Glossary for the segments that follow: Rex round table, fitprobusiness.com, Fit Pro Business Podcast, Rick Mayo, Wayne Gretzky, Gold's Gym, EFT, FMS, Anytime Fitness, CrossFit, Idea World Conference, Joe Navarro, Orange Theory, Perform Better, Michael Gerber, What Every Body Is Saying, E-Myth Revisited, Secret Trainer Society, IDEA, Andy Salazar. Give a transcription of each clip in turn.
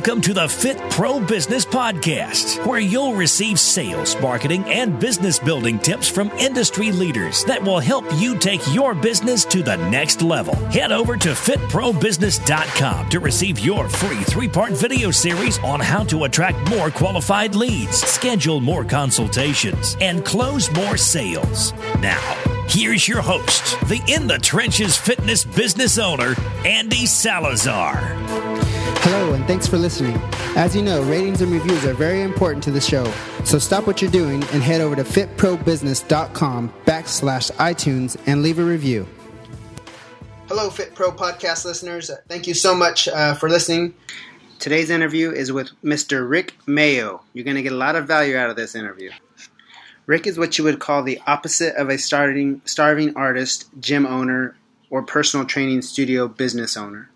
Welcome to the Fit Pro Business Podcast, where you'll receive sales, marketing, and business building tips from industry leaders that will help you take your business to the next level. Head over to fitprobusiness.com to receive your free 3-part video series on how to attract more qualified leads, schedule more consultations, and close more sales. Now, here's your host, the In the Trenches fitness business owner, Andy Salazar. Hello, and thanks for listening. As you know, ratings and reviews are very important to the show. So stop what you're doing and head over to fitprobusiness.com/iTunes and leave a review. Hello, Fit Pro podcast listeners. Thank you so much for listening. Today's interview is with Mr. Rick Mayo. You're going to get a lot of value out of this interview. Rick is what you would call the opposite of a starving artist, gym owner, or personal training studio business owner.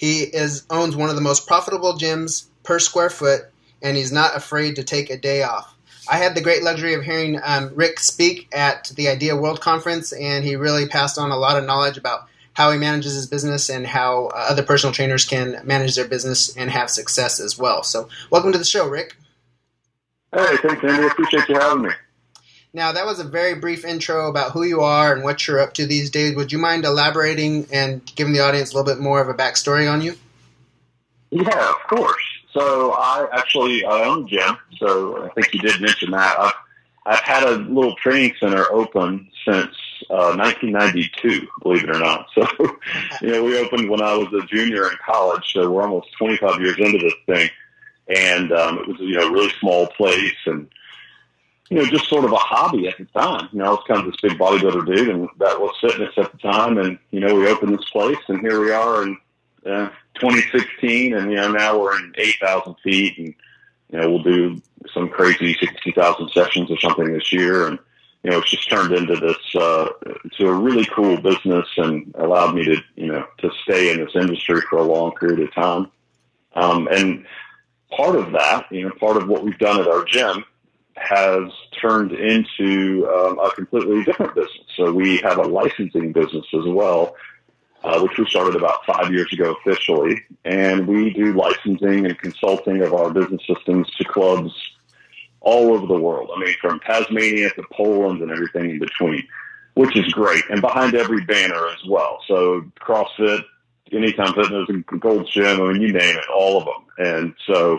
He owns one of the most profitable gyms per square foot, and he's not afraid to take a day off. I had the great luxury of hearing Rick speak at the Idea World Conference, and he really passed on a lot of knowledge about how he manages his business and how other personal trainers can manage their business and have success as well. So welcome to the show, Rick. Hey, thanks, Andy. I appreciate you having me. Now, that was a very brief intro about who you are and what you're up to these days. Would you mind elaborating and giving the audience a little bit more of a backstory on you? Yeah, of course. So I own a gym, so I think you did mention that. I've had a little training center open since 1992, believe it or not. So, we opened when I was a junior in college, so we're almost 25 years into this thing. And it was, a really small place, and just sort of a hobby at the time. I was kind of this big bodybuilder dude, and that was fitness at the time. And, we opened this place, and here we are in 2016, and, now we're in 8,000 feet, and, we'll do some crazy 60,000 sessions or something this year. And, it's just turned into this, to a really cool business and allowed me to, to stay in this industry for a long period of time. And part of that, part of what we've done at our gym has turned into a completely different business. So we have a licensing business as well, which we started about 5 years ago officially. And we do licensing and consulting of our business systems to clubs all over the world. I mean, from Tasmania to Poland and everything in between, which is great. And behind every banner as well. So CrossFit, Anytime Fitness, Gold's Gym, you name it, all of them. And so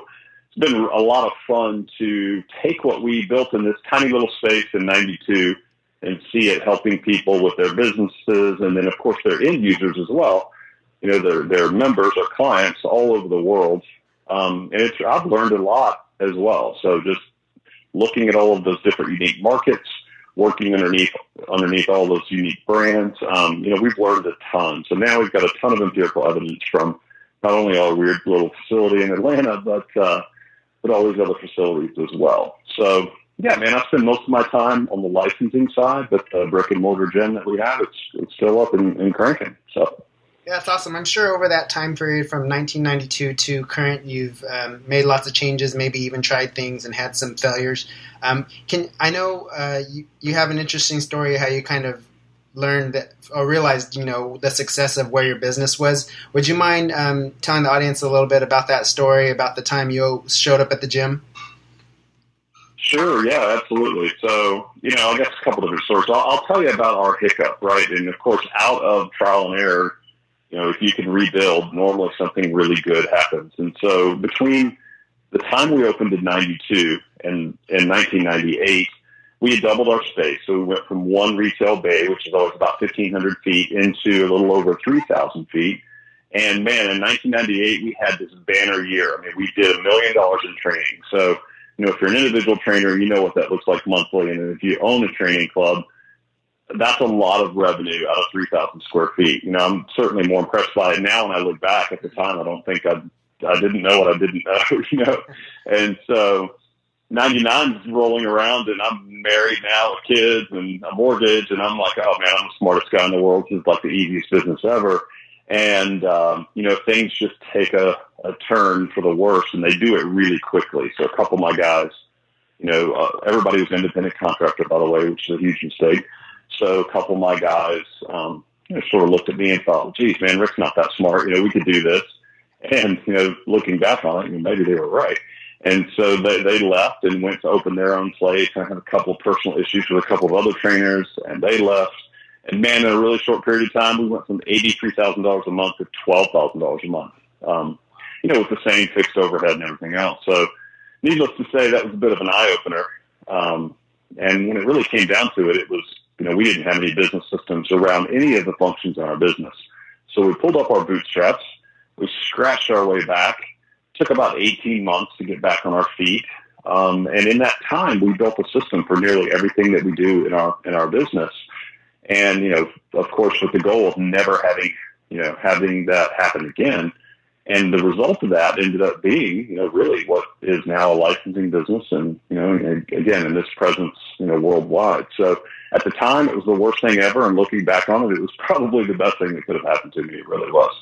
been a lot of fun to take what we built in this tiny little space in 92 and see it helping people with their businesses and then, of course, their end users as well, their members or clients all over the world. And I've learned a lot as well. So just looking at all of those different unique markets, working underneath all those unique brands, we've learned a ton. So now we've got a ton of empirical evidence from not only our weird little facility in Atlanta, but all these other facilities as well. So, yeah, man, I spend most of my time on the licensing side, but the brick-and-mortar gym that we have, it's still up and cranking. So, yeah, that's awesome. I'm sure over that time period from 1992 to current, you've made lots of changes, maybe even tried things and had some failures. You have an interesting story how you kind of learned that, or realized, the success of where your business was. Would you mind telling the audience a little bit about that story, about the time you showed up at the gym? Sure, yeah, absolutely. So, I guess a couple different stories. I'll tell you about our hiccup, right? And, of course, out of trial and error, if you can rebuild, normally something really good happens. And so between the time we opened in 92 and 1998, we had doubled our space, so we went from one retail bay, which is always about 1,500 feet, into a little over 3,000 feet. And, man, in 1998, we had this banner year. I mean, we did $1 million in training. So, if you're an individual trainer, you know what that looks like monthly. And if you own a training club, that's a lot of revenue out of 3,000 square feet. I'm certainly more impressed by it now when I look back. At the time, I don't think I didn't know what I didn't know, And so 99 is rolling around, and I'm married now with kids and a mortgage, and I'm like, oh, man, I'm the smartest guy in the world. This is like the easiest business ever. And, things just take a turn for the worse, and they do it really quickly. So a couple of my guys, everybody was an independent contractor, by the way, which is a huge mistake. So a couple of my guys sort of looked at me and thought, geez, man, Rick's not that smart. We could do this. And, you know, looking back on it, maybe they were right. And so they left and went to open their own place. I had a couple of personal issues with a couple of other trainers, and they left. And, man, in a really short period of time, we went from $83,000 a month to $12,000 a month, you know, with the same fixed overhead and everything else. So needless to say, that was a bit of an eye-opener. And when it really came down to it, it was, you know, we didn't have any business systems around any of the functions in our business. So we pulled up our bootstraps. We scratched our way back. Took about 18 months to get back on our feet. And in that time, we built a system for nearly everything that we do in our business. And, you know, of course, with the goal of never having, you know, having that happen again. And the result of that ended up being, you know, really what is now a licensing business and, you know, again, in this presence, you know, worldwide. So at the time, it was the worst thing ever. And looking back on it, it was probably the best thing that could have happened to me. It really was.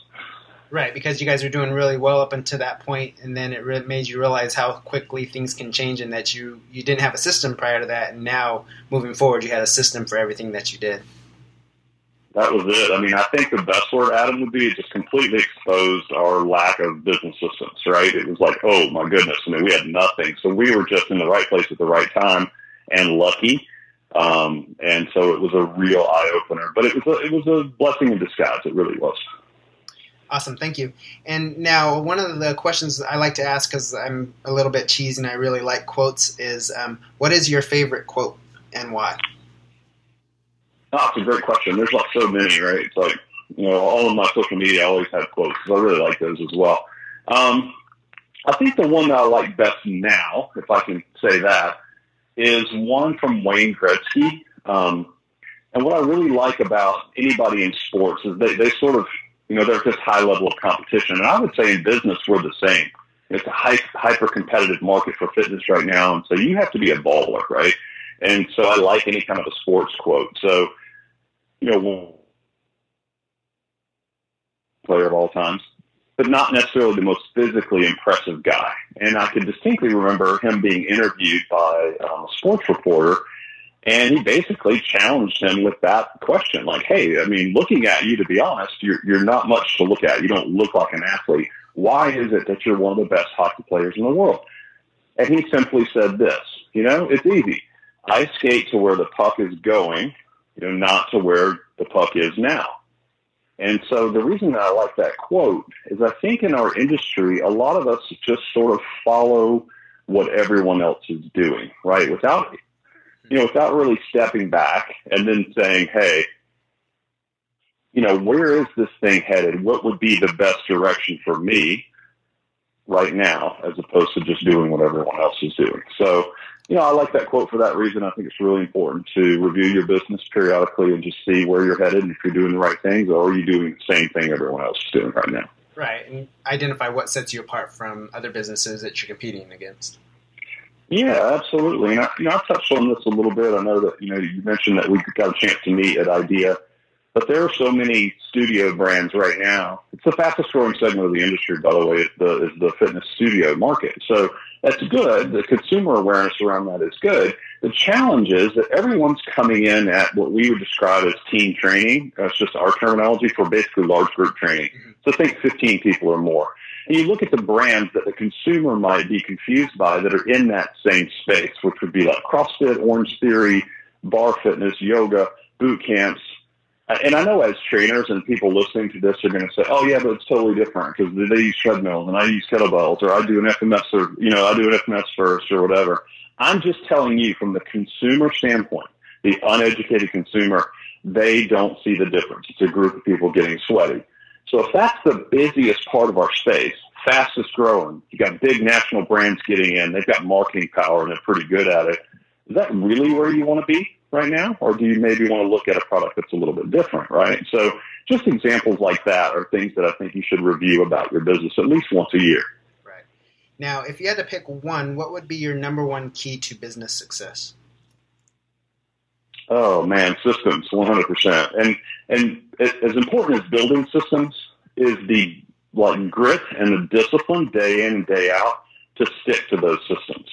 Right, because you guys were doing really well up until that point, and then it made you realize how quickly things can change, and that you didn't have a system prior to that, and now moving forward, you had a system for everything that you did. That was it. I mean, I think the best word, Adam, would be it just completely exposed our lack of business systems, right? It was like, oh, my goodness, I mean, we had nothing. So we were just in the right place at the right time and lucky. And so it was a real eye-opener. But it was a blessing in disguise. It really was. Awesome. Thank you. And now one of the questions I like to ask, because I'm a little bit cheesy and I really like quotes, is what is your favorite quote and why? Oh, it's a great question. There's like so many, right? It's like, you know, all of my social media, I always have quotes, because I really like those as well. I think the one that I like best now, if I can say that, is one from Wayne Gretzky. And what I really like about anybody in sports is they sort of, you know, there's this high level of competition. And I would say in business, we're the same. It's a hyper-competitive market for fitness right now. And so you have to be a baller, right? And so I like any kind of a sports quote. So, you know, player of all times, but not necessarily the most physically impressive guy. And I can distinctly remember him being interviewed by a sports reporter. And he basically challenged him with that question, like, hey, I mean, looking at you, to be honest, you're not much to look at. You don't look like an athlete. Why is it that you're one of the best hockey players in the world? And he simply said this, you know, it's easy. I skate to where the puck is going, you know, not to where the puck is now. And so the reason that I like that quote is I think in our industry, a lot of us just sort of follow what everyone else is doing, right? Without really stepping back and then saying, hey, you know, where is this thing headed? What would be the best direction for me right now, as opposed to just doing what everyone else is doing? So, you know, I like that quote for that reason. I think it's really important to review your business periodically and just see where you're headed and if you're doing the right things, or are you doing the same thing everyone else is doing right now? Right. And identify what sets you apart from other businesses that you're competing against. Yeah, absolutely. And I touched on this a little bit. I know that, you know, you mentioned that we got a chance to meet at IDEA, but there are so many studio brands right now. It's the fastest growing segment of the industry, by the way, is the fitness studio market. So that's good. The consumer awareness around that is good. The challenge is that everyone's coming in at what we would describe as team training. That's just our terminology for basically large group training. So think 15 people or more. And you look at the brands that the consumer might be confused by that are in that same space, which would be like CrossFit, Orange Theory, bar fitness, yoga, boot camps. And I know as trainers and people listening to this are going to say, oh, yeah, but it's totally different because they use treadmills and I use kettlebells, or I do an FMS first or whatever. I'm just telling you from the consumer standpoint, the uneducated consumer, they don't see the difference. It's a group of people getting sweaty. So if that's the busiest part of our space, fastest growing, you got big national brands getting in, they've got marketing power and they're pretty good at it. Is that really where you want to be right now? Or do you maybe want to look at a product that's a little bit different, right? So just examples like that are things that I think you should review about your business at least once a year. Right. Now, if you had to pick one, what would be your number one key to business success? Oh, man, systems, 100%. And as important as building systems is the grit and the discipline day in and day out to stick to those systems.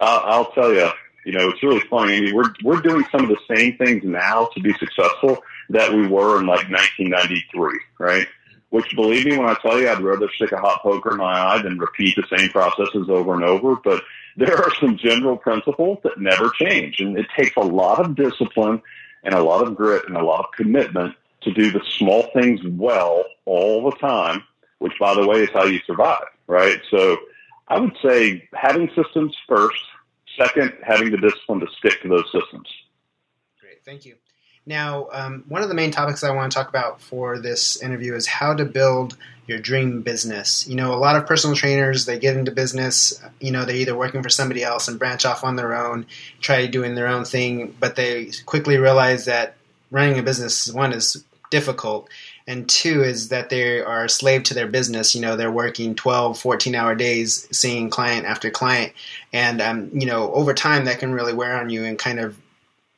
I'll tell you, you know, it's really funny. I mean, we're doing some of the same things now to be successful that we were in 1993, right? which, believe me when I tell you, I'd rather stick a hot poker in my eye than repeat the same processes over and over. But there are some general principles that never change, and it takes a lot of discipline and a lot of grit and a lot of commitment to do the small things well all the time, which, by the way, is how you survive, right? So I would say having systems first, second, having the discipline to stick to those systems. Great. Thank you. Now, one of the main topics I want to talk about for this interview is how to build your dream business. You know, a lot of personal trainers, they get into business, you know, they're either working for somebody else and branch off on their own, try doing their own thing, but they quickly realize that running a business, one, is difficult, and two, is that they are a slave to their business. You know, they're working 12, 14-hour days, seeing client after client, and, you know, over time that can really wear on you and kind of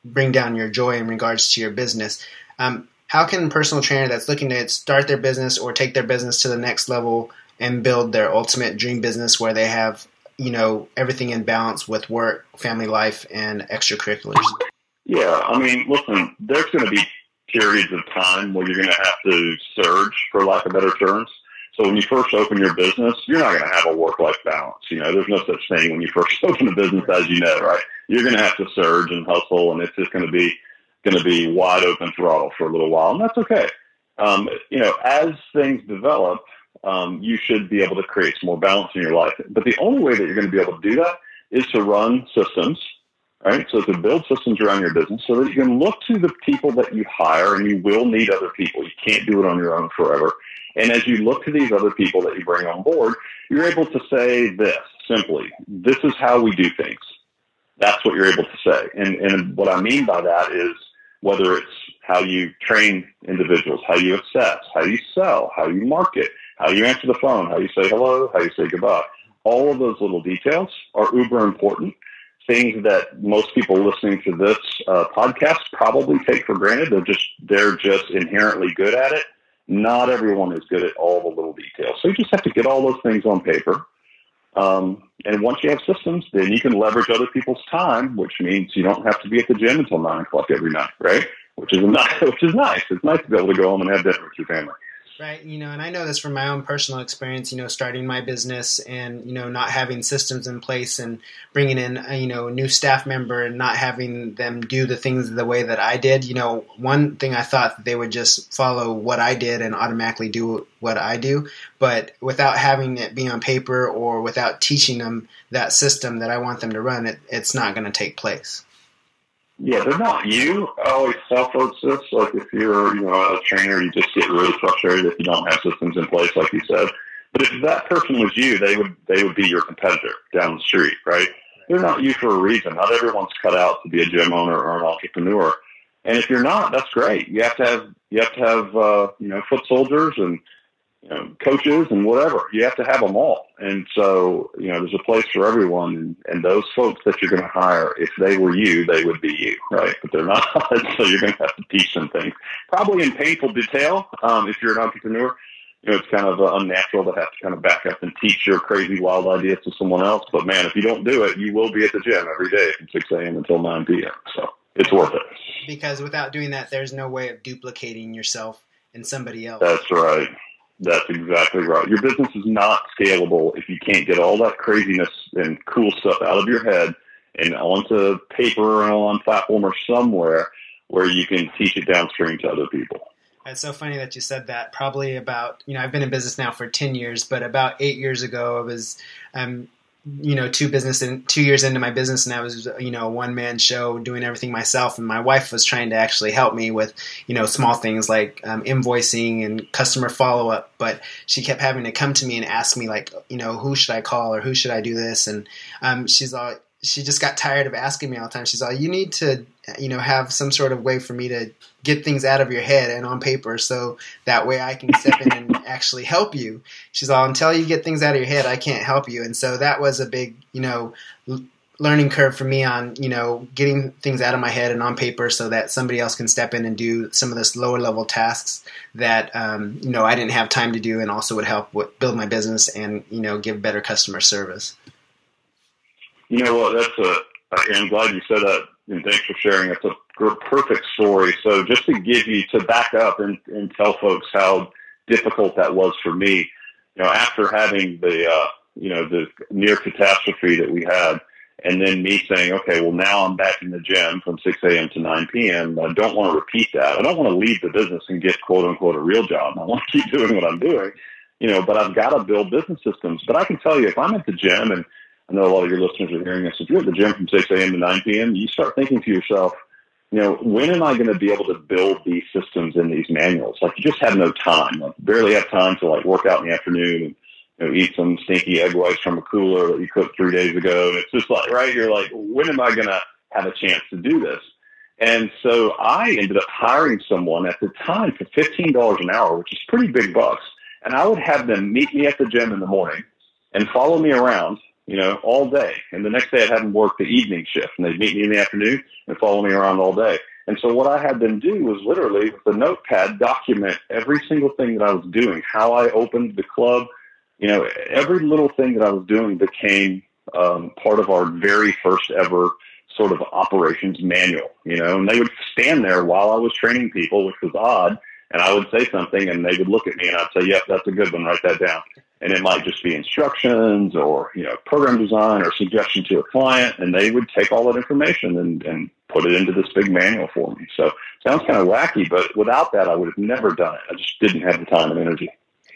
bring down your joy in regards to your business. How can a personal trainer that's looking to start their business or take their business to the next level and build their ultimate dream business where they have, you know, everything in balance with work, family life, and extracurriculars? Yeah, I mean, listen, there's going to be periods of time where you're going to have to surge, for lack of better terms. So when you first open your business, you're not going to have a work-life balance. You know, there's no such thing when you first open a business, as you know, right? You're going to have to surge and hustle, and it's just going to be wide open throttle for a little while, and that's okay. You know, as things develop, you should be able to create some more balance in your life. But the only way that you're going to be able to do that is to run systems, right? So to build systems around your business so that you can look to the people that you hire, and you will need other people. You can't do it on your own forever. And as you look to these other people that you bring on board, you're able to say this simply: this is how we do things. That's what you're able to say. And what I mean by that is whether it's how you train individuals, how you assess, how you sell, how you market, how you answer the phone, how you say hello, how you say goodbye. All of those little details are uber important, things that most people listening to this podcast probably take for granted. They're just inherently good at it. Not everyone is good at all the little details. So you just have to get all those things on paper. And once you have systems, then you can leverage other people's time, which means you don't have to be at the gym until 9 o'clock every night, right? Which is nice. It's nice to be able to go home and have dinner with your family. Right. You know, and I know this from my own personal experience, you know, starting my business and, you know, not having systems in place and bringing in, you know, a new staff member and not having them do the things the way that I did. You know, one thing I thought they would just follow what I did and automatically do what I do, but without having it be on paper or without teaching them that system that I want them to run, it's not going to take place. Yeah, they're not you. I always tell folks this, like if you're, you know, a trainer, you just get really frustrated if you don't have systems in place, like you said. But if that person was you, they would be your competitor down the street, right? They're not you for a reason. Not everyone's cut out to be a gym owner or an entrepreneur. And if you're not, that's great. You have to have you know, foot soldiers and, you know, coaches and whatever. You have to have them all. And so, you know, there's a place for everyone. And those folks that you're going to hire, if they were you, they would be you, right? But they're not. So you're going to have to teach them things, probably in painful detail. If you're an entrepreneur, you know, it's kind of unnatural to have to kind of back up and teach your crazy, wild ideas to someone else. But man, if you don't do it, you will be at the gym every day from 6 a.m. until 9 p.m. So it's worth it. Because without doing that, there's no way of duplicating yourself in somebody else. That's right. That's exactly right. Your business is not scalable if you can't get all that craziness and cool stuff out of your head and onto paper or on platform or somewhere where you can teach it downstream to other people. It's so funny that you said that. Probably about, you know, I've been in business now for 10 years, but about 8 years ago I was, you know, 2 years into my business, and I was, you know, a one-man show doing everything myself, and my wife was trying to actually help me with, you know, small things like invoicing and customer follow-up, but she kept having to come to me and ask me, like, you know, who should I call or who should I do this, and she just got tired of asking me all the time. She's all, you need to, you know, have some sort of way for me to get things out of your head and on paper so that way I can step in and actually help you. She's all, until you get things out of your head, I can't help you. And so that was a big, you know, learning curve for me on, you know, getting things out of my head and on paper so that somebody else can step in and do some of those lower level tasks that, you know, I didn't have time to do and also would help build my business and, you know, give better customer service. You know what? I'm glad you said that, and thanks for sharing. It's a perfect story. So just to back up and tell folks how difficult that was for me, you know, after having the, you know, the near catastrophe that we had, and then me saying, okay, well, now I'm back in the gym from 6 a.m. to 9 p.m. I don't want to repeat that. I don't want to leave the business and get, quote, unquote, a real job. I want to keep doing what I'm doing, you know, but I've got to build business systems. But I can tell you, if I'm at the gym, and I know a lot of your listeners are hearing this, if you're at the gym from 6 a.m. to 9 p.m., you start thinking to yourself, you know, when am I going to be able to build these systems in these manuals? Like, you just have no time. Like, barely have time to, like, work out in the afternoon and, you know, eat some stinky egg whites from a cooler that you cooked 3 days ago. And it's just like, right, you're like, when am I going to have a chance to do this? And so I ended up hiring someone at the time for $15 an hour, which is pretty big bucks. And I would have them meet me at the gym in the morning and follow me around, you know, all day. And the next day I'd have them work the evening shift, and they'd meet me in the afternoon and follow me around all day. And so what I had them do was literally with a notepad document every single thing that I was doing, how I opened the club. You know, every little thing that I was doing became part of our very first ever sort of operations manual, you know, and they would stand there while I was training people, which was odd. And I would say something and they would look at me and I'd say, yep, that's a good one. Write that down. And it might just be instructions or, you know, program design or suggestion to a client. And they would take all that information and put it into this big manual for me. So it sounds kind of wacky, but without that, I would have never done it. I just didn't have the time and energy.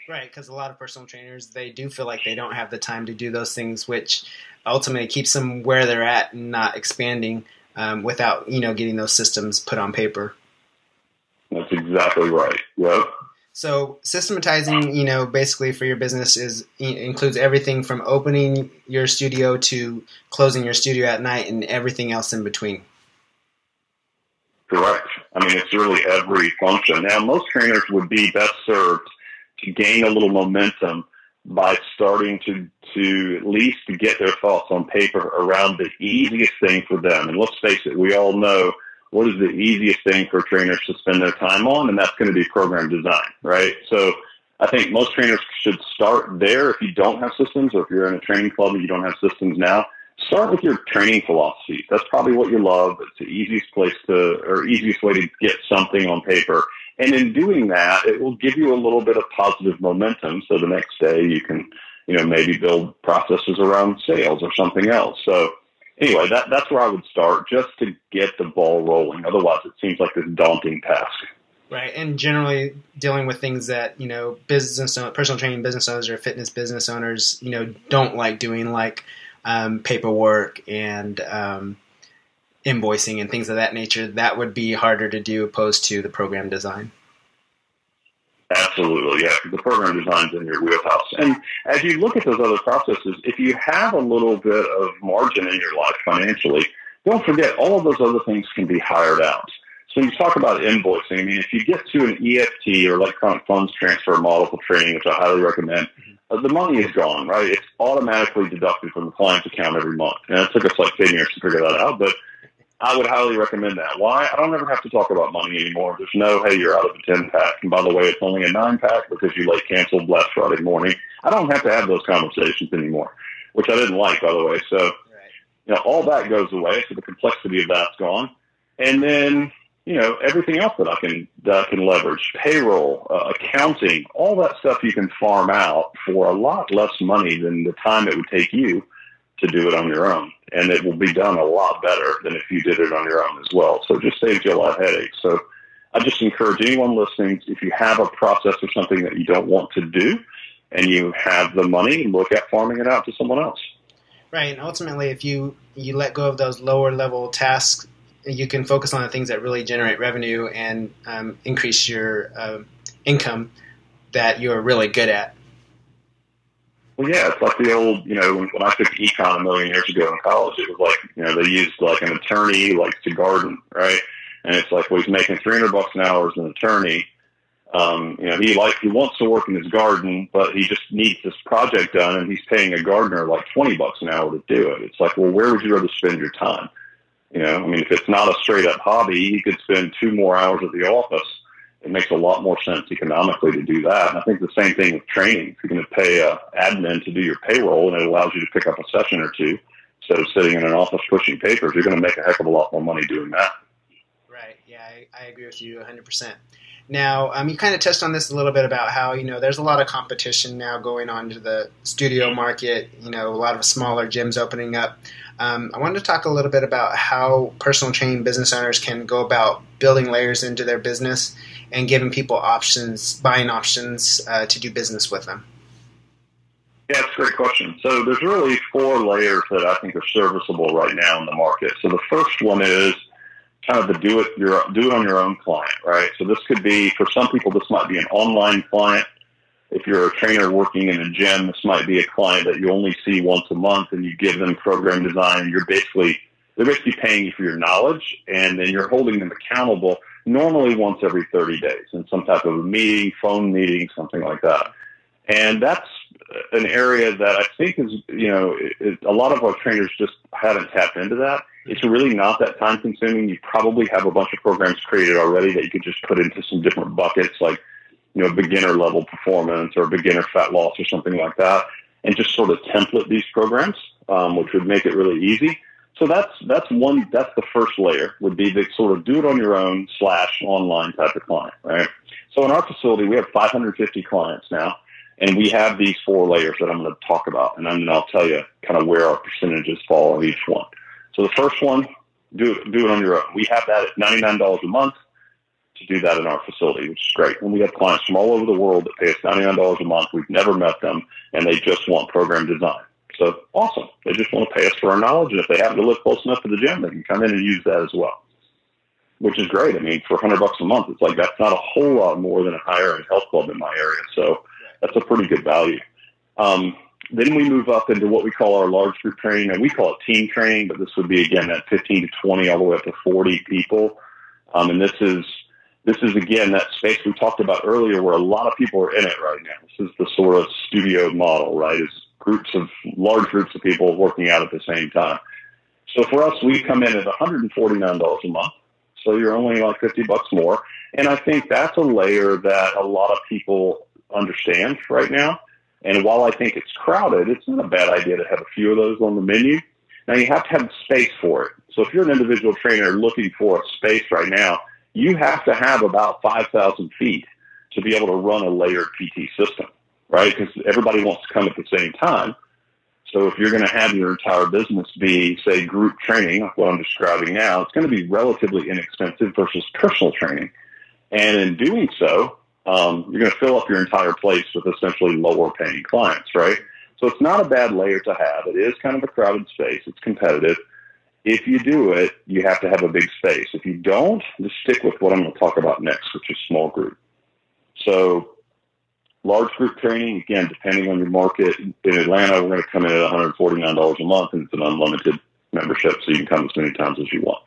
Right, because a lot of personal trainers, they do feel like they don't have the time to do those things, which ultimately keeps them where they're at and not expanding without, you know, getting those systems put on paper. That's exactly right. Yep. So systematizing, you know, basically for your business is includes everything from opening your studio to closing your studio at night and everything else in between. Correct. I mean, it's really every function. Now, most trainers would be best served to gain a little momentum by starting to at least get their thoughts on paper around the easiest thing for them. And let's face it, we all know what is the easiest thing for trainers to spend their time on, and that's going to be program design, right? So I think most trainers should start there if you don't have systems, or if you're in a training club and you don't have systems now, start with your training philosophy. That's probably what you love. It's the easiest place to, or easiest way to get something on paper. And in doing that, it will give you a little bit of positive momentum. So the next day you can, you know, maybe build processes around sales or something else. So anyway, that's where I would start, just to get the ball rolling. Otherwise, it seems like this daunting task. Right. And generally dealing with things that, you know, personal training business owners or fitness business owners, you know, don't like doing, like paperwork and invoicing and things of that nature. That would be harder to do opposed to the program design. Absolutely, yeah. The program design's in your wheelhouse. And as you look at those other processes, if you have a little bit of margin in your life financially, don't forget all of those other things can be hired out. So you talk about invoicing. I mean, if you get to an EFT or electronic funds transfer model for training, which I highly recommend, the money is gone, right? It's automatically deducted from the client's account every month. And it took us like 10 years to figure that out, but I would highly recommend that. Why? I don't ever have to talk about money anymore. There's no, hey, you're out of a 10-pack. And by the way, it's only a 9-pack because you late canceled last Friday morning. I don't have to have those conversations anymore, which I didn't like, by the way. So, you know, all that goes away. So the complexity of that's gone. And then, you know, everything else that I can leverage, payroll, accounting, all that stuff you can farm out for a lot less money than the time it would take you to do it on your own, and it will be done a lot better than if you did it on your own as well. So it just saves you a lot of headaches. So I just encourage anyone listening, if you have a process or something that you don't want to do and you have the money, look at farming it out to someone else. Right, and ultimately if you let go of those lower level tasks, you can focus on the things that really generate revenue and increase your income that you're really good at. Well, yeah, it's like the old, you know, when I took econ a million years ago in college, it was like, you know, they used like an attorney, like to garden, right? And it's like, well, he's making $300 an hour as an attorney. You know, he wants to work in his garden, but he just needs this project done, and he's paying a gardener like $20 an hour to do it. It's like, well, where would you rather spend your time? You know, I mean, if it's not a straight up hobby, he could spend 2 more hours at the office. It makes a lot more sense economically to do that. And I think the same thing with training. If you're going to pay an admin to do your payroll, and it allows you to pick up a session or two instead of sitting in an office pushing papers, you're going to make a heck of a lot more money doing that. Right. Yeah, I agree with you 100%. Now, you kind of touched on this a little bit about how, you know, there's a lot of competition now going on to the studio market, you know, a lot of smaller gyms opening up. I wanted to talk a little bit about how personal training business owners can go about building layers into their business and giving people options, buying options to do business with them. Yeah, that's a great question. So there's really four layers that I think are serviceable right now in the market. So the first one is kind of the do it on your own client, right? So this could be, for some people, this might be an online client. If you're a trainer working in a gym, this might be a client that you only see once a month and you give them program design. They're basically paying you for your knowledge, and then you're holding them accountable normally once every 30 days in some type of a meeting, phone meeting, something like that. And that's an area that I think is, you know, a lot of our trainers just haven't tapped into that. It's really not that time consuming. You probably have a bunch of programs created already that you could just put into some different buckets, like, you know, beginner level performance or beginner fat loss or something like that, and just sort of template these programs, which would make it really easy. So that's the first layer would be the sort of do it on your own / online type of client, right? So in our facility, we have 550 clients now. And we have these four layers that I'm going to talk about, and then I'll tell you kind of where our percentages fall on each one. So the first one, do it on your own. We have that at $99 a month to do that in our facility, which is great. And we have clients from all over the world that pay us $99 a month. We've never met them, and they just want program design. So awesome. They just want to pay us for our knowledge, and if they happen to live close enough to the gym, they can come in and use that as well, which is great. I mean, for $100 a month, it's like that's not a whole lot more than a higher-end health club in my area. So that's a pretty good value. Then we move up into what we call our large group training, and we call it team training, but this would be, again, at 15 to 20 all the way up to 40 people. And this is again, that space we talked about earlier where a lot of people are in it right now. This is the sort of studio model, right? It's large groups of people working out at the same time. So for us, we come in at $149 a month. So you're only like $50 more. And I think that's a layer that a lot of people understand right now. And while I think it's crowded, it's not a bad idea to have a few of those on the menu. Now, you have to have space for it. So if you're an individual trainer looking for a space right now, you have to have about 5,000 feet to be able to run a layered PT system, right? Because everybody wants to come at the same time. So if you're going to have your entire business be, say, group training, like what I'm describing now, it's going to be relatively inexpensive versus personal training. And in doing so, you're going to fill up your entire place with essentially lower paying clients, right? So it's not a bad layer to have. It is kind of a crowded space. It's competitive. If you do it, you have to have a big space. If you don't, just stick with what I'm going to talk about next, which is small group. So large group training, again, depending on your market. In Atlanta, we're going to come in at $149 a month, and it's an unlimited membership, so you can come as many times as you want.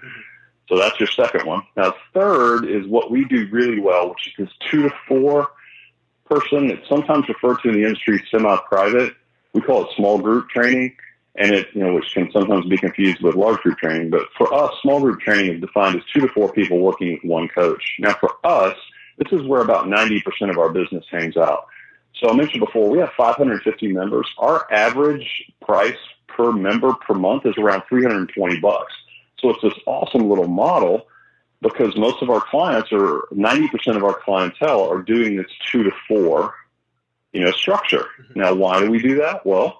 So that's your second one. Now, third is what we do really well, which is 2 to 4 person. It's sometimes referred to in the industry semi-private. We call it small group training, and it, you know, which can sometimes be confused with large group training. But for us, small group training is defined as 2 to 4 people working with one coach. Now, for us, this is where about 90% of our business hangs out. So I mentioned before, we have 550 members. Our average price per member per month is around $320. So it's this awesome little model because most of our clients, or 90% of our clientele, are doing this 2 to 4, you know, structure. Now, why do we do that? Well,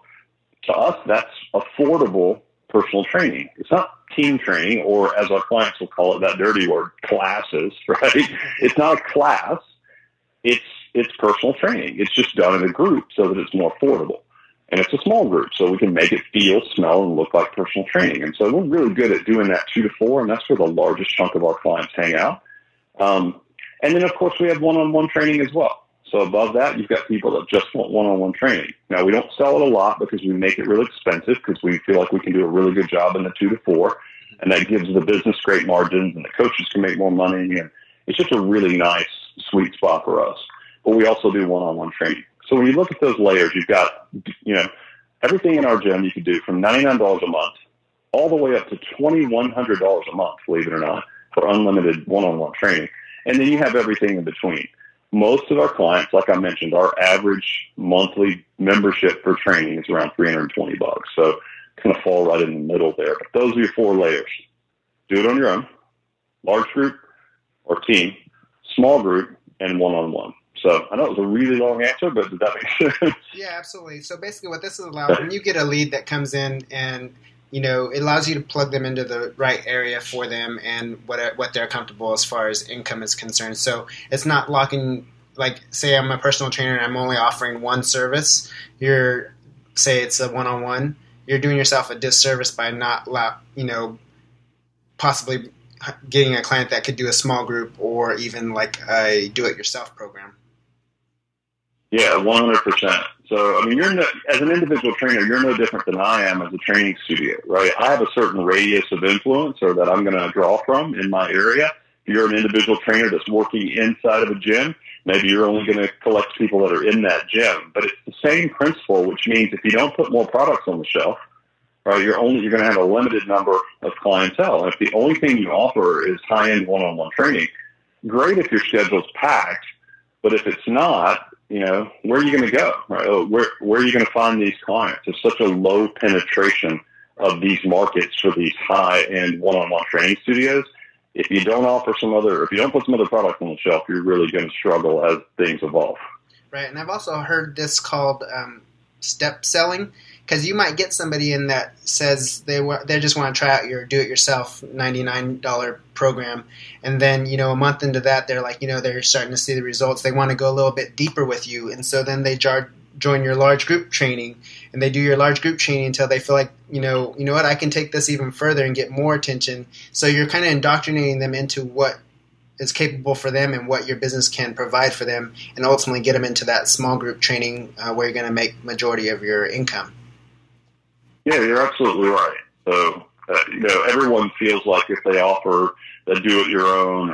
to us, that's affordable personal training. It's not team training, or as our clients will call it, that dirty word, classes, right? It's not a class. It's personal training. It's just done in a group so that it's more affordable. And it's a small group, so we can make it feel, smell, and look like personal training. And so we're really good at doing that 2 to 4, and that's where the largest chunk of our clients hang out. And then, of course, we have one-on-one training as well. So above that, you've got people that just want one-on-one training. Now, we don't sell it a lot because we make it real expensive because we feel like we can do a really good job in the 2 to 4, and that gives the business great margins, and the coaches can make more money. And it's just a really nice sweet spot for us. But we also do one-on-one training. So when you look at those layers, you've got, you know, everything in our gym you can do from $99 a month all the way up to $2,100 a month, believe it or not, for unlimited one-on-one training. And then you have everything in between. Most of our clients, like I mentioned, our average monthly membership for training is around $320. So kind of fall right in the middle there. But those are your four layers. Do it on your own, large group or team, small group, and one-on-one. So I know it was a really long answer, but does that make sense? Yeah, absolutely. So basically what this is allowed, when you get a lead that comes in and, you know, it allows you to plug them into the right area for them and what they're comfortable as far as income is concerned. So it's not locking, like say I'm a personal trainer and I'm only offering one service. You're, say it's a one-on-one. You're doing yourself a disservice by not, you know, possibly getting a client that could do a small group or even like a do-it-yourself program. Yeah, 100%. So, I mean, you're no, as an individual trainer, you're no different than I am as a training studio, right? I have a certain radius of influence or that I'm going to draw from in my area. If you're an individual trainer that's working inside of a gym, maybe you're only going to collect people that are in that gym. But it's the same principle, which means if you don't put more products on the shelf, right, you're going to have a limited number of clientele. And if the only thing you offer is high-end one-on-one training, great if your schedule's packed, but if it's not, you know, where are you going to go? Right? Where are you going to find these clients? There's such a low penetration of these markets for these high-end one-on-one training studios. If you don't offer if you don't put some other product on the shelf, you're really going to struggle as things evolve. Right, and I've also heard this called step selling, because you might get somebody in that says they just want to try out your do-it-yourself $99 program, and then, you know, a month into that, they're like, you know, they're starting to see the results. They want to go a little bit deeper with you, and so then they join your large group training, and they do your large group training until they feel like, you know what, I can take this even further and get more attention. So you're kind of indoctrinating them into what is capable for them and what your business can provide for them, and ultimately get them into that small group training where you're going to make majority of your income. Yeah, you're absolutely right. So, you know, everyone feels like if they offer a do-it-your-own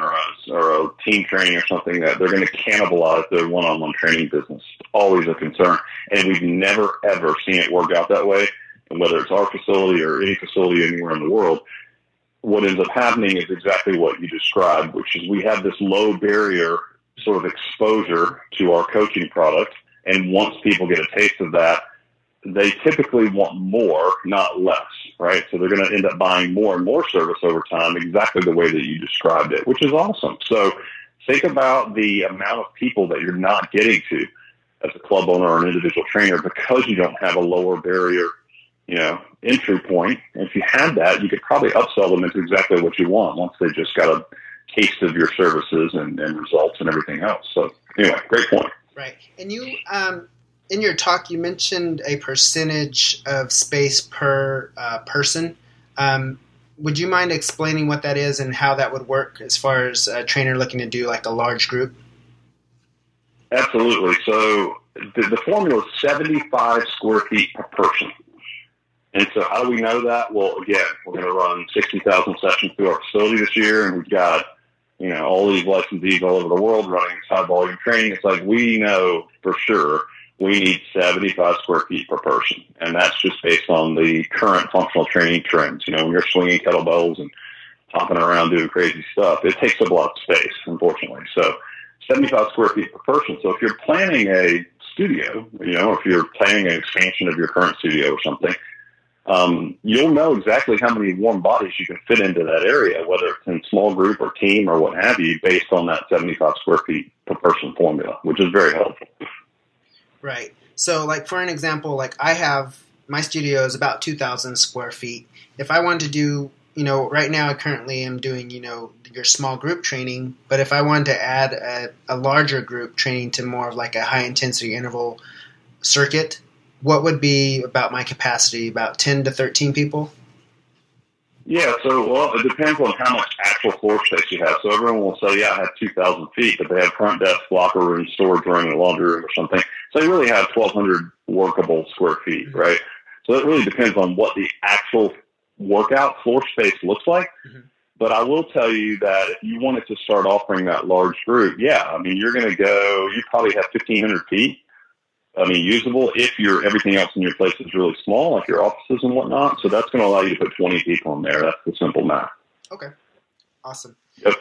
or a team training or something, that they're going to cannibalize their one-on-one training business. It's always a concern. And we've never, ever seen it work out that way. And whether it's our facility or any facility anywhere in the world, what ends up happening is exactly what you described, which is we have this low barrier sort of exposure to our coaching product. And once people get a taste of that, they typically want more, not less, right? So they're going to end up buying more and more service over time, exactly the way that you described it, which is awesome. So think about the amount of people that you're not getting to as a club owner or an individual trainer because you don't have a lower barrier, you know, entry point. And if you had that, you could probably upsell them into exactly what you want once they just got a taste of your services and results and everything else. So anyway, great point. Right. And you, in your talk, you mentioned a percentage of space per person. Would you mind explaining what that is and how that would work as far as a trainer looking to do like a large group? Absolutely. So the formula is 75 square feet per person. And so how do we know that? Well, again, we're going to run 60,000 sessions through our facility this year, and we've got, you know, all these licensees all over the world running high volume training. It's like we know for sure we need 75 square feet per person, and that's just based on the current functional training trends. You know, when you're swinging kettlebells and hopping around doing crazy stuff, it takes up a lot of space, unfortunately. So 75 square feet per person. So if you're planning a studio, you know, if you're planning an expansion of your current studio or something, you'll know exactly how many warm bodies you can fit into that area, whether it's in small group or team or what have you, based on that 75 square feet per person formula, which is very helpful. Right. So, like, for an example, like I have – my studio is about 2,000 square feet. If I wanted to do – you know, right now I currently am doing, you know, your small group training. But if I wanted to add a larger group training to more of like a high-intensity interval circuit, what would be about my capacity, about 10 to 13 people? Yeah, so, well, it depends on how much actual floor space you have. So everyone will say, yeah, I have 2,000 feet, but they have front desk, locker room, storage room, laundry room or something. So you really have 1,200 workable square feet, right? So it really depends on what the actual workout floor space looks like. Mm-hmm. But I will tell you that if you wanted to start offering that large group, yeah, I mean, you're going to go, you probably have 1,500 feet. I mean, usable if your everything else in your place is really small, like your offices and whatnot. So that's going to allow you to put 20 people in there. That's the simple math. Okay. Awesome. Yep.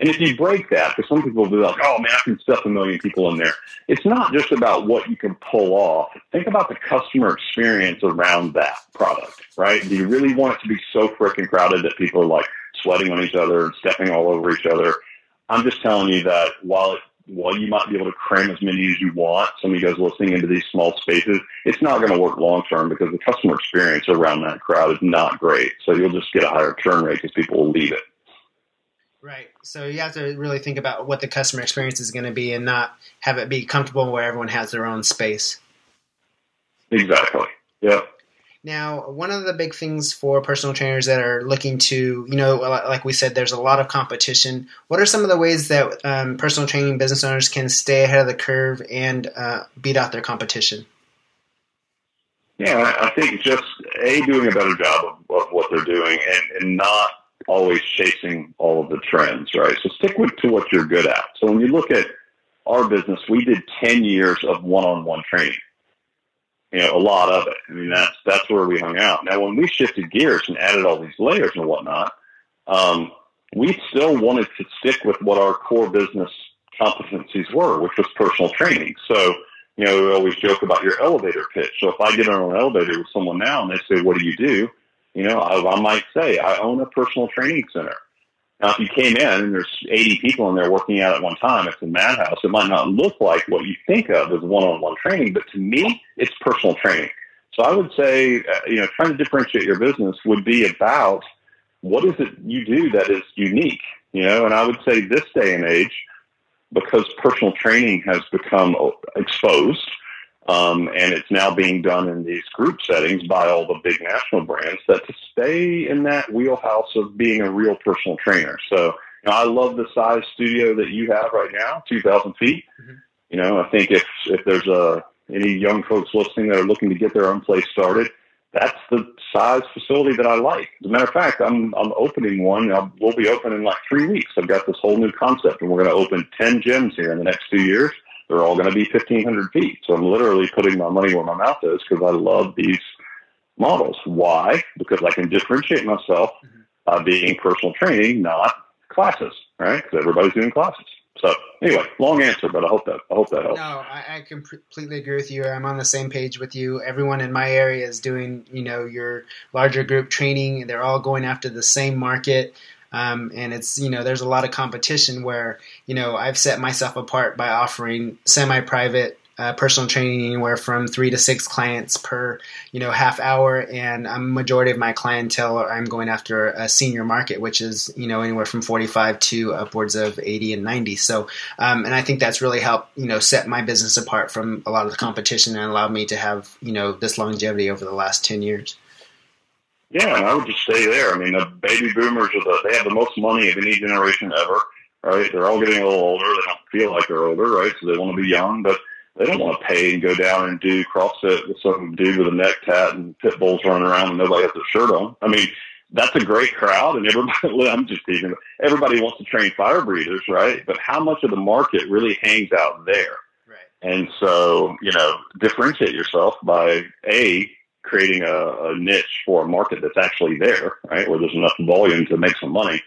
And if you break that, because some people will be like, oh, man, I can stuff 1 million people in there. It's not just about what you can pull off. Think about the customer experience around that product, right? Do you really want it to be so freaking crowded that people are like sweating on each other and stepping all over each other? I'm just telling you that while it while you might be able to cram as many as you want, somebody goes listening into these small spaces, it's not going to work long term because the customer experience around that crowd is not great. So you'll just get a higher churn rate because people will leave it. Right. So you have to really think about what the customer experience is going to be and not have it be comfortable where everyone has their own space. Exactly. Yeah. Now, one of the big things for personal trainers that are looking to, you know, like we said, there's a lot of competition. What are some of the ways that personal training business owners can stay ahead of the curve and beat out their competition? Yeah, I think just, A, doing a better job of what they're doing and not always chasing all of the trends, right? So stick with to what you're good at. So when you look at our business, we did 10 years of one-on-one training. You know, a lot of it. I mean, that's where we hung out. Now, when we shifted gears and added all these layers and whatnot, we still wanted to stick with what our core business competencies were, which was personal training. So, you know, we always joke about your elevator pitch. So if I get on an elevator with someone now and they say, what do you do? You know, I might say, I own a personal training center. Now, if you came in and there's 80 people in there working out at one time, it's a madhouse. It might not look like what you think of as one-on-one training, but to me, it's personal training. So I would say, you know, trying to differentiate your business would be about what is it you do that is unique, you know? And I would say this day and age, because personal training has become exposed, and it's now being done in these group settings by all the big national brands, that to stay in that wheelhouse of being a real personal trainer. So, you know, I love the size studio that you have right now, 2,000 feet. Mm-hmm. You know, I think if there's any young folks listening that are looking to get their own place started, that's the size facility that I like. As a matter of fact, I'm opening one. We'll be open in like 3 weeks. I've got this whole new concept, and we're going to open 10 gyms here in the next 2 years. They're all going to be 1,500 feet. So I'm literally putting my money where my mouth is because I love these models. Why? Because I can differentiate myself by being personal training, not classes, right? Because everybody's doing classes. So anyway, long answer, but I hope that helps. No, I completely agree with you. I'm on the same page with you. Everyone in my area is doing, you know, your larger group training. They're all going after the same market. And it's, you know, there's a lot of competition where, you know, I've set myself apart by offering semi-private personal training anywhere from 3 to 6 clients per, you know, half hour. And a majority of my clientele, I'm going after a senior market, which is, you know, anywhere from 45 to upwards of 80 and 90. So, and I think that's really helped, you know, set my business apart from a lot of the competition and allowed me to have, you know, this longevity over the last 10 years. Yeah, and I would just stay there. I mean, the baby boomers, they have the most money of any generation ever, right? They're all getting a little older. They don't feel like they're older, right? So they want to be young, but they don't want to pay and go down and do CrossFit with some dude with a neck tat and pit bulls running around and nobody has their shirt on. I mean, that's a great crowd, and everybody, I'm just teasing, everybody wants to train fire breathers, right? But how much of the market really hangs out there? Right. And so, you know, differentiate yourself by, A, creating a niche for a market that's actually there, right, where there's enough volume to make some money.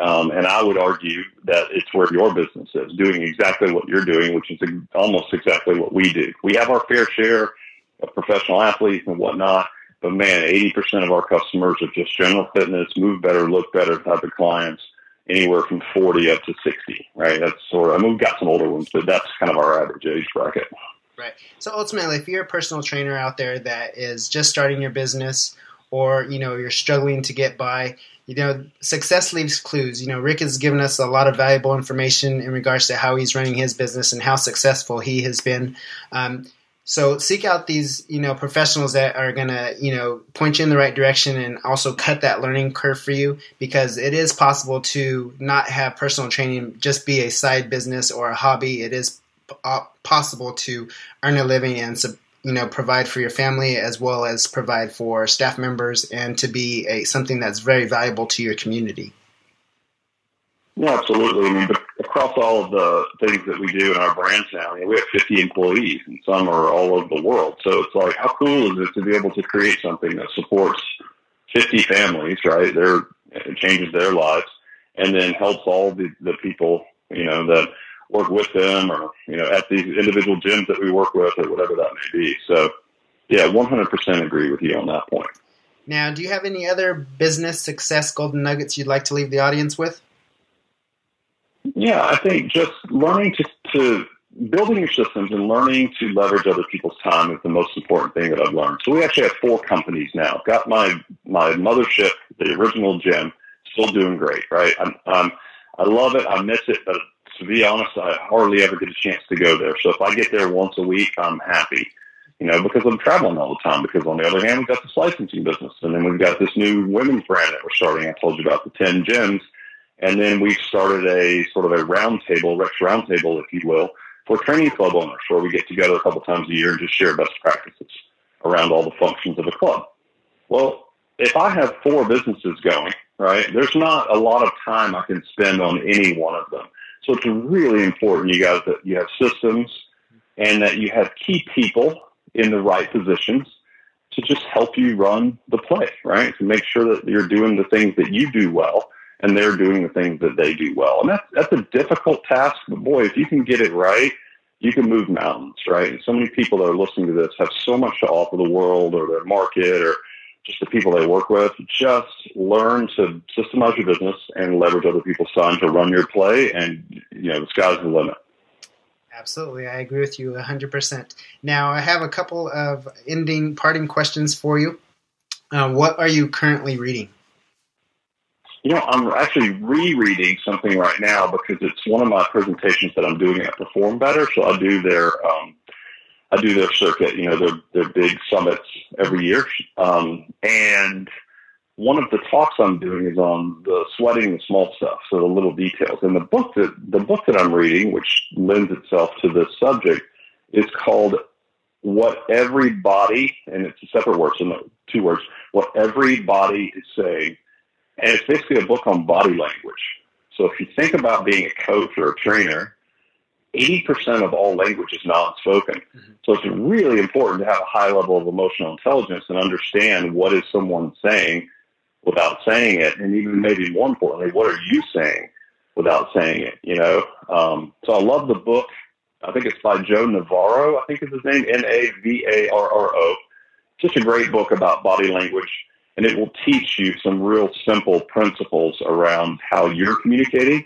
And I would argue that it's where your business is, doing exactly what you're doing, which is almost exactly what we do. We have our fair share of professional athletes and whatnot, but, man, 80% of our customers are just general fitness, move better, look better type of clients, anywhere from 40 up to 60, right? That's sort of, I mean, we've got some older ones, but that's kind of our average age bracket. Right. So ultimately, if you're a personal trainer out there that is just starting your business or, you know, you're struggling to get by, you know, success leaves clues. You know, Rick has given us a lot of valuable information in regards to how he's running his business and how successful he has been. So seek out these, you know, professionals that are going to, you know, point you in the right direction and also cut that learning curve for you, because it is possible to not have personal training just be a side business or a hobby. It is possible to earn a living and, you know, provide for your family as well as provide for staff members and to be something that's very valuable to your community. Yeah, absolutely. I mean, across all of the things that we do in our brands now, I mean, we have 50 employees and some are all over the world. So it's like, how cool is it to be able to create something that supports 50 families, right? It changes their lives and then helps all the people, you know, that work with them or, you know, at these individual gyms that we work with or whatever that may be. So, yeah, 100% agree with you on that point. Now, do you have any other business success golden nuggets you'd like to leave the audience with? Yeah, I think just learning to to building your systems and learning to leverage other people's time is the most important thing that I've learned. So we actually have 4 companies now. I've got my mothership, the original gym, still doing great, right? I love it. I miss it. But to be honest, I hardly ever get a chance to go there. So if I get there once a week, I'm happy, because I'm traveling all the time. Because on the other hand, we've got this licensing business. And then we've got this new women's brand that we're starting. I told you about the 10 gyms. And then we started a sort of a round table, Rex round table, if you will, for training club owners, where we get together a couple times a year and just share best practices around all the functions of a club. Well, if I have 4 businesses going, right, there's not a lot of time I can spend on any one of them. So it's really important, you guys, that you have systems and that you have key people in the right positions to just help you run the play, right, to make sure that you're doing the things that you do well and they're doing the things that they do well. And that's a difficult task, but boy, if you can get it right, you can move mountains, right? And so many people that are listening to this have so much to offer the world or their market or just the people they work with. Just learn to systemize your business and leverage other people's time to run your play, and, the sky's the limit. Absolutely. I agree with you 100%. Now, I have a couple of parting questions for you. What are you currently reading? I'm actually rereading something right now because it's one of my presentations that I'm doing at Perform Better. So I do their circuit, their big summits every year. And one of the talks I'm doing is on the sweating the small stuff, so the little details. And the book that I'm reading, which lends itself to this subject, is called What Every Body, and it's a separate word, so no, 2 words, What Every Body Is Saying. And it's basically a book on body language. So if you think about being a coach or a trainer, 80% of all language is non-spoken. Mm-hmm. So it's really important to have a high level of emotional intelligence and understand what is someone saying without saying it, and even maybe more importantly, what are you saying without saying it, So I love the book. I think it's by Joe Navarro, I think is his name, Navarro. Just a great book about body language. And it will teach you some real simple principles around how you're communicating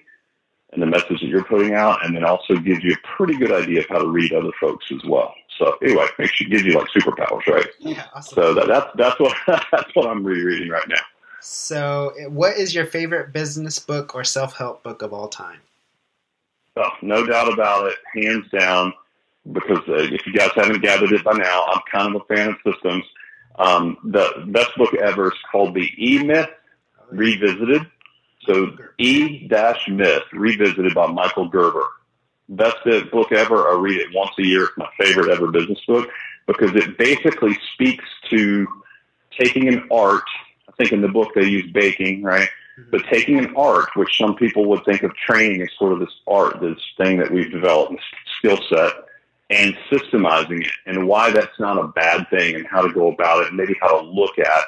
and the message that you're putting out, and then also gives you a pretty good idea of how to read other folks as well. So anyway, it gives you like superpowers, right? Yeah, awesome. So that's what I'm rereading right now. So what is your favorite business book or self-help book of all time? Oh, no doubt about it, hands down, because if you guys haven't gathered it by now, I'm kind of a fan of systems. The best book ever is called the E-Myth Revisited. So E-Myth Revisited by Michael Gerber. Best book ever. I read it once a year. It's my favorite ever business book because it basically speaks to taking an art. I think in the book they use baking, right? Mm-hmm. But taking an art, which some people would think of training as sort of this art, this thing that we've developed, this skill set, and systemizing it, and why that's not a bad thing, and how to go about it, and maybe how to look at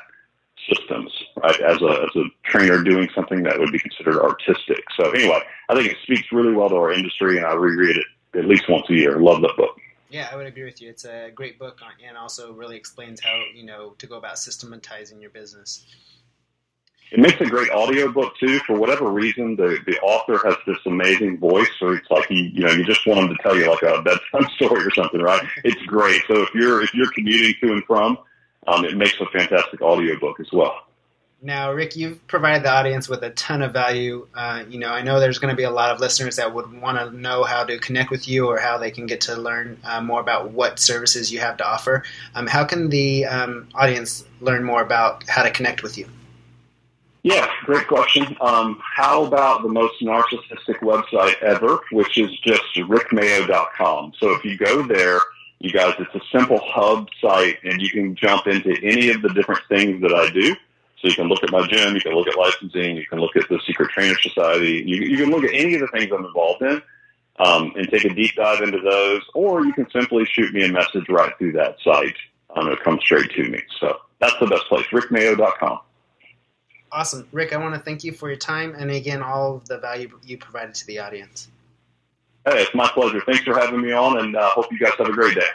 systems, right, as a trainer doing something that would be considered artistic. So anyway, I think it speaks really well to our industry, and I reread it at least once a year. Love that book. Yeah, I would agree with you. It's a great book, and also really explains how, to go about systematizing your business. It makes a great audio book, too. For whatever reason, the author has this amazing voice, so it's like, you just want him to tell you like a bedtime story or something, right? It's great. So if you're commuting to and from, it makes a fantastic audio book as well. Now, Rick, you've provided the audience with a ton of value. I know there's going to be a lot of listeners that would want to know how to connect with you or how they can get to learn more about what services you have to offer. How can the audience learn more about how to connect with you? Yeah, great question. How about the most narcissistic website ever, which is just rickmayo.com. So if you go there, you guys, it's a simple hub site, and you can jump into any of the different things that I do. So you can look at my gym, you can look at licensing, you can look at the Secret Trainer Society. You can look at any of the things I'm involved in and take a deep dive into those, or you can simply shoot me a message right through that site. It'll come straight to me. So that's the best place, rickmayo.com. Awesome. Rick, I want to thank you for your time and, again, all of the value you provided to the audience. Hey, it's my pleasure. Thanks for having me on, and I hope you guys have a great day.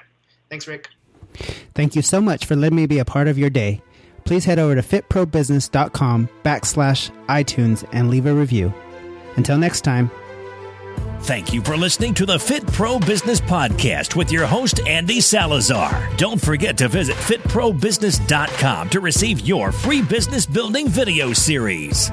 Thanks, Rick. Thank you so much for letting me be a part of your day. Please head over to fitprobusiness.com/iTunes and leave a review. Until next time. Thank you for listening to the Fit Pro Business Podcast with your host, Andy Salazar. Don't forget to visit fitprobusiness.com to receive your free business building video series.